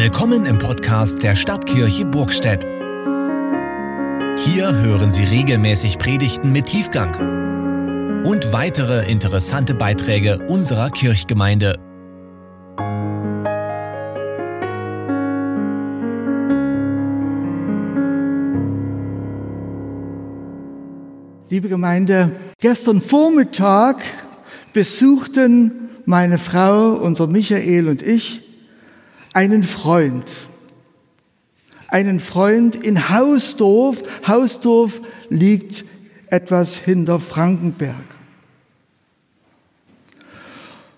Willkommen im Podcast der Stadtkirche Burgstedt. Hier hören Sie regelmäßig Predigten mit Tiefgang und weitere interessante Beiträge unserer Kirchgemeinde. Liebe Gemeinde, gestern Vormittag besuchten meine Frau, unser Michael und ich einen Freund in Hausdorf. Hausdorf liegt etwas hinter Frankenberg.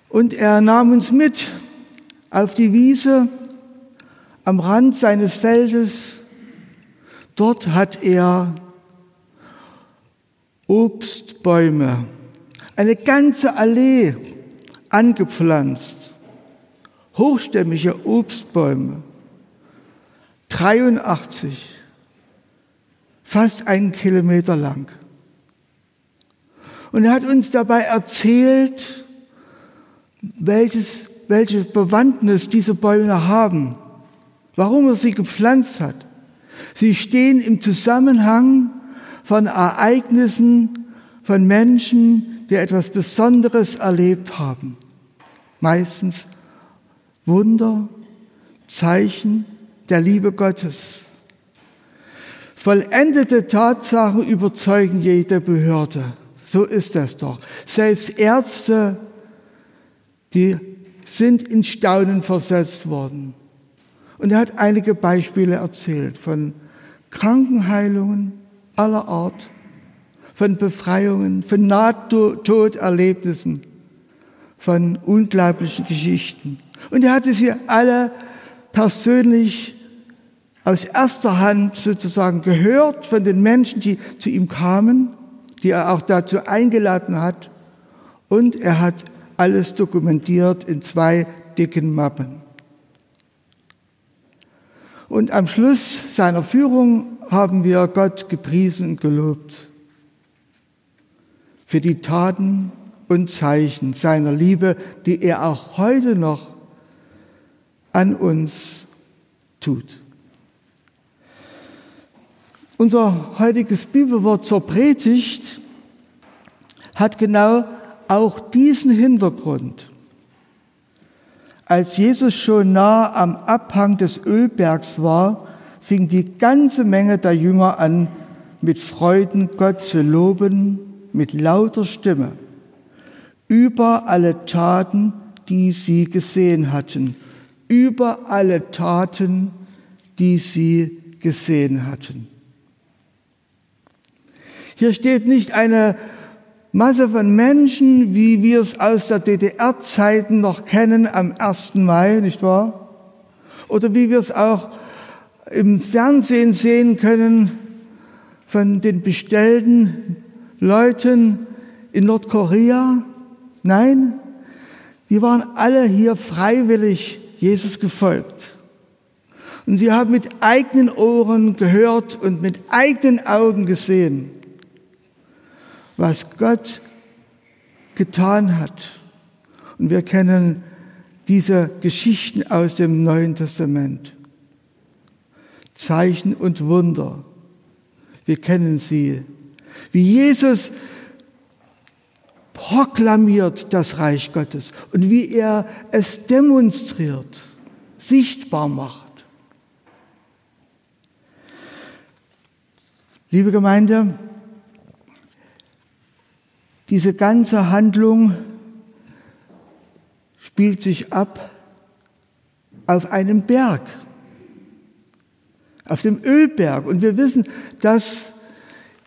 Und er nahm uns mit auf die Wiese am Rand seines Feldes. Dort hat er Obstbäume, eine ganze Allee angepflanzt. Hochstämmige Obstbäume, 83, fast 1 Kilometer lang. Und er hat uns dabei erzählt, welche Bewandtnis diese Bäume haben, warum er sie gepflanzt hat. Sie stehen im Zusammenhang von Ereignissen, von Menschen, die etwas Besonderes erlebt haben, meistens Wunder, Zeichen der Liebe Gottes. Vollendete Tatsachen überzeugen jede Behörde. So ist das doch. Selbst Ärzte, die sind in Staunen versetzt worden. Und er hat einige Beispiele erzählt von Krankenheilungen aller Art, von Befreiungen, von Nahtoderlebnissen, von unglaublichen Geschichten. Und er hatte sie alle persönlich aus erster Hand sozusagen gehört von den Menschen, die zu ihm kamen, die er auch dazu eingeladen hat. Und er hat alles dokumentiert in 2 dicken Mappen. Und am Schluss seiner Führung haben wir Gott gepriesen und gelobt für die Taten und Zeichen seiner Liebe, die er auch heute noch an uns tut. Unser heutiges Bibelwort zur Predigt hat genau auch diesen Hintergrund. Als Jesus schon nah am Abhang des Ölbergs war, fing die ganze Menge der Jünger an, mit Freuden Gott zu loben, mit lauter Stimme, über alle Taten, die sie gesehen hatten. Hier steht nicht eine Masse von Menschen, wie wir es aus der DDR-Zeiten noch kennen, am 1. Mai, nicht wahr? Oder wie wir es auch im Fernsehen sehen können von den bestellten Leuten in Nordkorea. Nein, die waren alle hier freiwillig Jesus gefolgt. Und sie haben mit eigenen Ohren gehört und mit eigenen Augen gesehen, was Gott getan hat. Und wir kennen diese Geschichten aus dem Neuen Testament. Zeichen und Wunder. Wir kennen sie. Wie Jesus proklamiert das Reich Gottes und wie er es demonstriert, sichtbar macht. Liebe Gemeinde, diese ganze Handlung spielt sich ab auf einem Berg, auf dem Ölberg. Und wir wissen, dass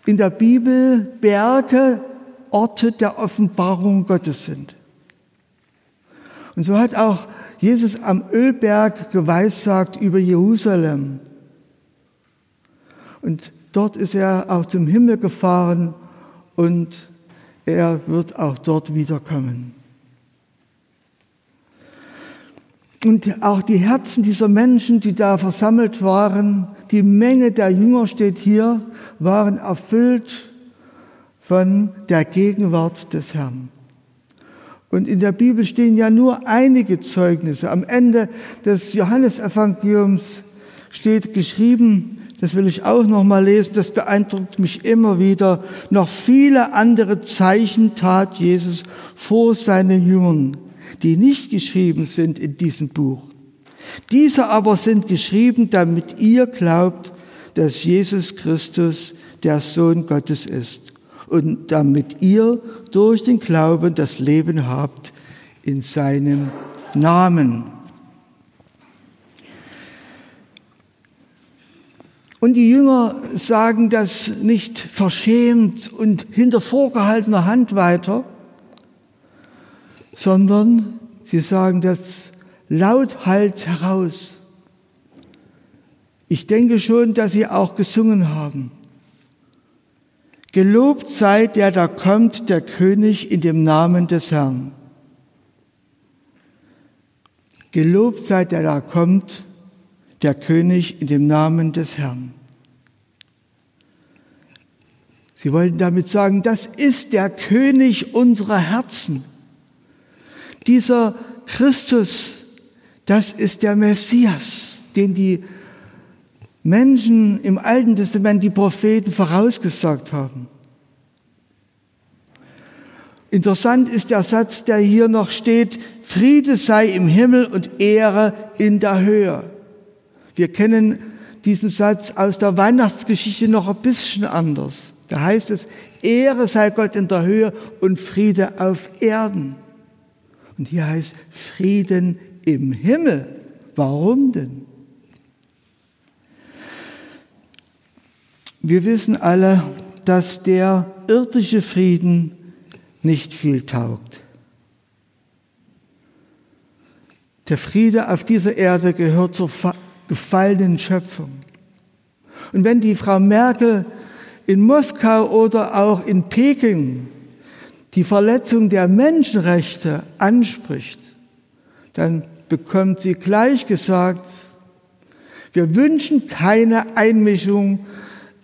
in der Bibel Berge Orte der Offenbarung Gottes sind. Und so hat auch Jesus am Ölberg geweissagt über Jerusalem. Und dort ist er auch zum Himmel gefahren und er wird auch dort wiederkommen. Und auch die Herzen dieser Menschen, die da versammelt waren, die Menge der Jünger steht hier, waren erfüllt von der Gegenwart des Herrn. Und in der Bibel stehen ja nur einige Zeugnisse. Am Ende des Johannesevangeliums steht geschrieben, das will ich auch noch mal lesen, das beeindruckt mich immer wieder, noch viele andere Zeichen tat Jesus vor seinen Jüngern, die nicht geschrieben sind in diesem Buch. Diese aber sind geschrieben, damit ihr glaubt, dass Jesus Christus der Sohn Gottes ist und damit ihr durch den Glauben das Leben habt in seinem Namen. Und die Jünger sagen das nicht verschämt und hinter vorgehaltener Hand weiter, sondern sie sagen das laut halt heraus. Ich denke schon, dass sie auch gesungen haben. Gelobt sei der, da kommt, der König in dem Namen des Herrn. Gelobt sei der, da kommt, der König in dem Namen des Herrn. Sie wollten damit sagen, das ist der König unserer Herzen. Dieser Christus, das ist der Messias, den die Menschen im Alten Testament, die Propheten, vorausgesagt haben. Interessant ist der Satz, der hier noch steht, Friede sei im Himmel und Ehre in der Höhe. Wir kennen diesen Satz aus der Weihnachtsgeschichte noch ein bisschen anders. Da heißt es, Ehre sei Gott in der Höhe und Friede auf Erden. Und hier heißt Frieden im Himmel. Warum denn? Wir wissen alle, dass der irdische Frieden nicht viel taugt. Der Friede auf dieser Erde gehört zur gefallenen Schöpfung. Und wenn die Frau Merkel in Moskau oder auch in Peking die Verletzung der Menschenrechte anspricht, dann bekommt sie gleich gesagt, wir wünschen keine Einmischung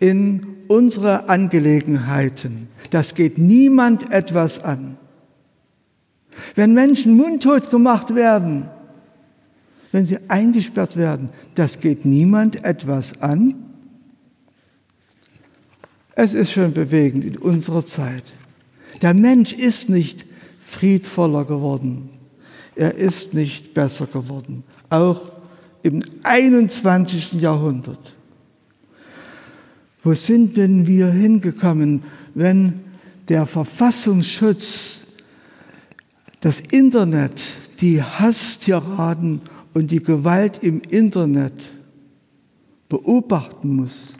in unsere Angelegenheiten. Das geht niemand etwas an. Wenn Menschen mundtot gemacht werden, wenn sie eingesperrt werden, das geht niemand etwas an. Es ist schon bewegend in unserer Zeit. Der Mensch ist nicht friedvoller geworden. Er ist nicht besser geworden. Auch im 21. Jahrhundert. Wo sind denn wir hingekommen, wenn der Verfassungsschutz, das Internet, die Hasstiraden und die Gewalt im Internet beobachten muss?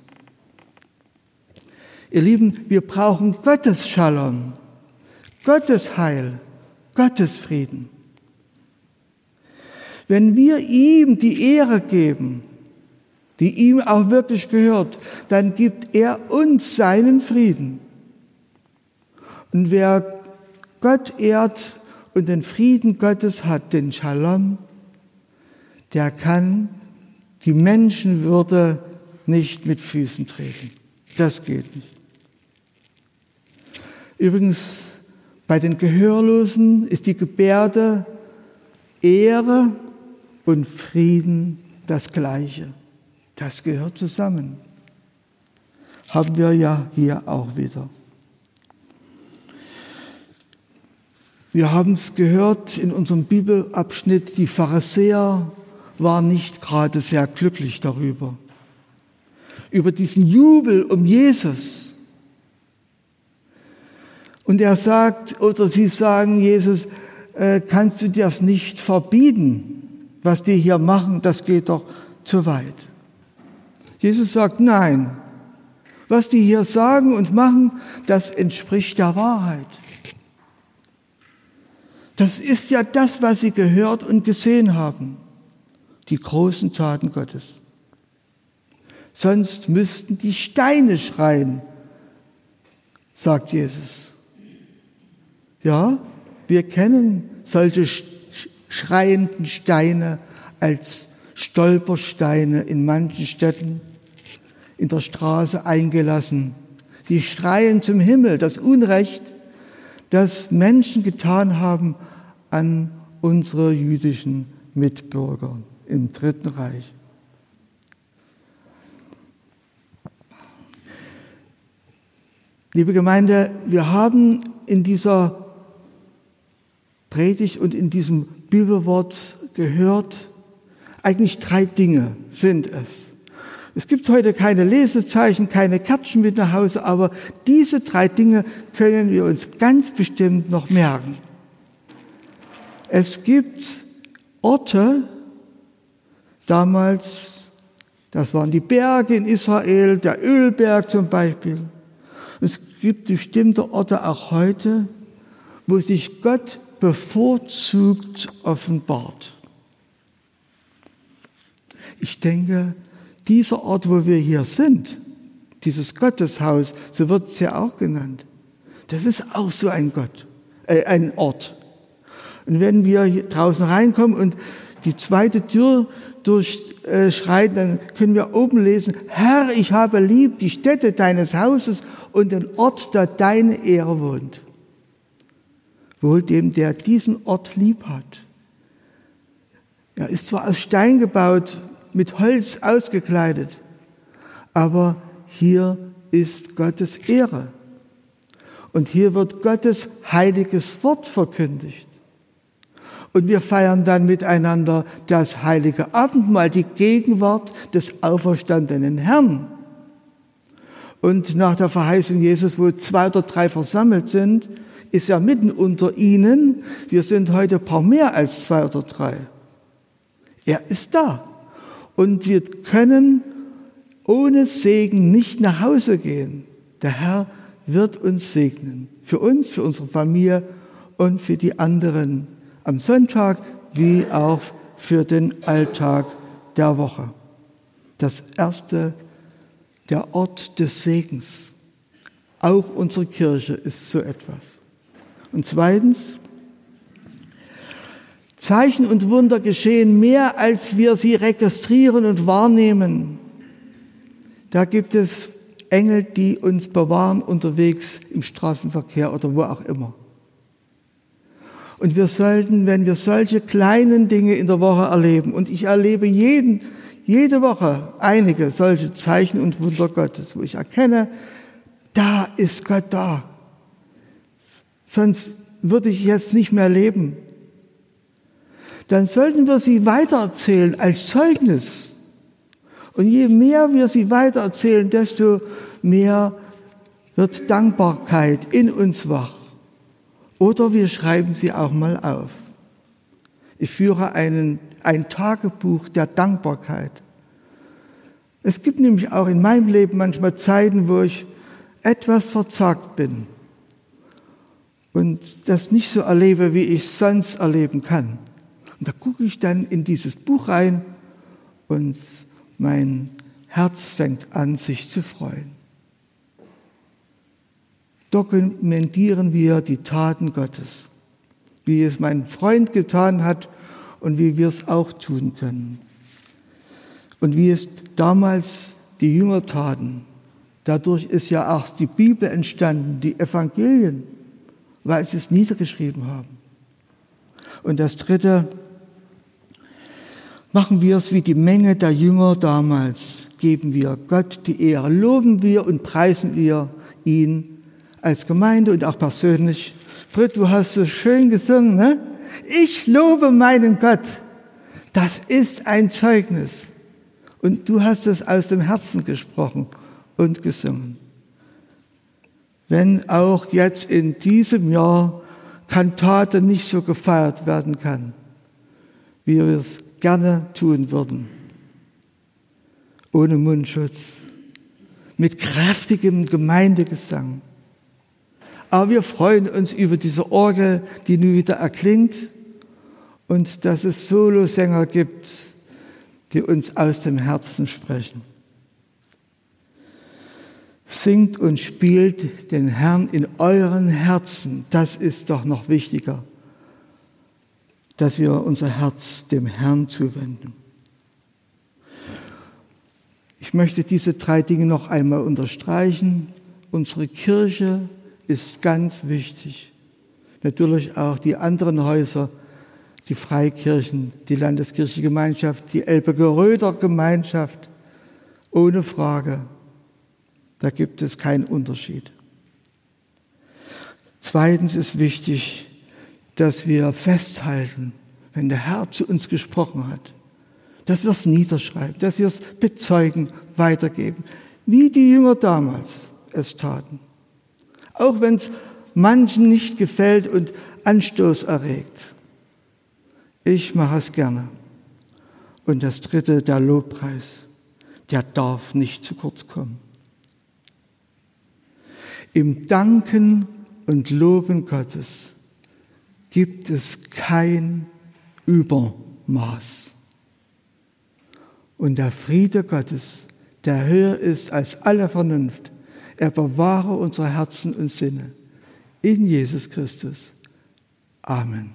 Ihr Lieben, wir brauchen Gottes Shalom, Gottes Heil, Gottes Frieden. Wenn wir ihm die Ehre geben, die ihm auch wirklich gehört, dann gibt er uns seinen Frieden. Und wer Gott ehrt und den Frieden Gottes hat, den Shalom, der kann die Menschenwürde nicht mit Füßen treten. Das geht nicht. Übrigens, bei den Gehörlosen ist die Gebärde Ehre und Frieden das Gleiche. Das gehört zusammen. Haben wir ja hier auch wieder. Wir haben es gehört in unserem Bibelabschnitt, die Pharisäer waren nicht gerade sehr glücklich darüber. Über diesen Jubel um Jesus. Und er sagt, oder sie sagen, Jesus, kannst du dir das nicht verbieten? Was die hier machen, das geht doch zu weit. Jesus sagt, nein, was die hier sagen und machen, das entspricht der Wahrheit. Das ist ja das, was sie gehört und gesehen haben, die großen Taten Gottes. Sonst müssten die Steine schreien, sagt Jesus. Ja, wir kennen solche schreienden Steine als Stolpersteine in manchen Städten in der Straße eingelassen. Sie schreien zum Himmel das Unrecht, das Menschen getan haben an unsere jüdischen Mitbürger im Dritten Reich. Liebe Gemeinde, wir haben in dieser Predigt und in diesem Bibelwort gehört, eigentlich drei Dinge sind es. Es gibt heute keine Lesezeichen, keine Kärtchen mit nach Hause, aber diese drei Dinge können wir uns ganz bestimmt noch merken. Es gibt Orte, damals, das waren die Berge in Israel, der Ölberg zum Beispiel. Es gibt bestimmte Orte auch heute, wo sich Gott bevorzugt offenbart. Ich denke, dieser Ort, wo wir hier sind, dieses Gotteshaus, so wird es ja auch genannt, das ist auch so ein Ort. Und wenn wir hier draußen reinkommen und die zweite Tür durchschreiten, dann können wir oben lesen, Herr, ich habe lieb die Stätte deines Hauses und den Ort, da deine Ehre wohnt. Wohl dem, der diesen Ort lieb hat. Er ist zwar aus Stein gebaut, mit Holz ausgekleidet. Aber hier ist Gottes Ehre. Und hier wird Gottes heiliges Wort verkündigt. Und wir feiern dann miteinander das heilige Abendmahl, die Gegenwart des auferstandenen Herrn. Und nach der Verheißung Jesus, wo 2 oder 3 versammelt sind, ist er mitten unter ihnen. Wir sind heute ein paar mehr als 2 oder 3. Er ist da. Und wir können ohne Segen nicht nach Hause gehen. Der Herr wird uns segnen. Für uns, für unsere Familie und für die anderen. Am Sonntag wie auch für den Alltag der Woche. Das erste, der Ort des Segens. Auch unsere Kirche ist so etwas. Und zweitens, Zeichen und Wunder geschehen mehr, als wir sie registrieren und wahrnehmen. Da gibt es Engel, die uns bewahren unterwegs im Straßenverkehr oder wo auch immer. Und wir sollten, wenn wir solche kleinen Dinge in der Woche erleben, und ich erlebe jede Woche einige solche Zeichen und Wunder Gottes, wo ich erkenne, da ist Gott da. Sonst würde ich jetzt nicht mehr leben. Dann sollten wir sie weitererzählen als Zeugnis. Und je mehr wir sie weitererzählen, desto mehr wird Dankbarkeit in uns wach. Oder wir schreiben sie auch mal auf. Ich führe ein Tagebuch der Dankbarkeit. Es gibt nämlich auch in meinem Leben manchmal Zeiten, wo ich etwas verzagt bin und das nicht so erlebe, wie ich es sonst erleben kann. Und da gucke ich dann in dieses Buch rein und mein Herz fängt an, sich zu freuen. Dokumentieren wir die Taten Gottes, wie es mein Freund getan hat und wie wir es auch tun können. Und wie es damals die Jünger taten. Dadurch ist ja auch die Bibel entstanden, die Evangelien, weil sie es niedergeschrieben haben. Und das Dritte, machen wir es wie die Menge der Jünger damals. Geben wir Gott die Ehre, loben wir und preisen wir ihn als Gemeinde und auch persönlich. Britt, du hast so schön gesungen, ne? Ich lobe meinen Gott. Das ist ein Zeugnis. Und du hast es aus dem Herzen gesprochen und gesungen. Wenn auch jetzt in diesem Jahr Kantate nicht so gefeiert werden kann, wie wir es gerne tun würden. Ohne Mundschutz, mit kräftigem Gemeindegesang. Aber wir freuen uns über diese Orgel, die nun wieder erklingt und dass es Solosänger gibt, die uns aus dem Herzen sprechen. Singt und spielt den Herrn in euren Herzen. Das ist doch noch wichtiger, dass wir unser Herz dem Herrn zuwenden. Ich möchte diese 3 Dinge noch einmal unterstreichen. Unsere Kirche ist ganz wichtig. Natürlich auch die anderen Häuser die Freikirchen, die Landeskirchengemeinschaft, die Elbe-Geröder-Gemeinschaft, ohne Frage. Da gibt es keinen Unterschied. Zweitens ist wichtig, dass wir festhalten, wenn der Herr zu uns gesprochen hat, dass wir es niederschreiben, dass wir es bezeugen, weitergeben, wie die Jünger damals es taten. Auch wenn es manchen nicht gefällt und Anstoß erregt. Ich mache es gerne. Und das Dritte, der Lobpreis, der darf nicht zu kurz kommen. Im Danken und Loben Gottes gibt es kein Übermaß. Und der Friede Gottes, der höher ist als alle Vernunft, er bewahre unsere Herzen und Sinne. In Jesus Christus. Amen.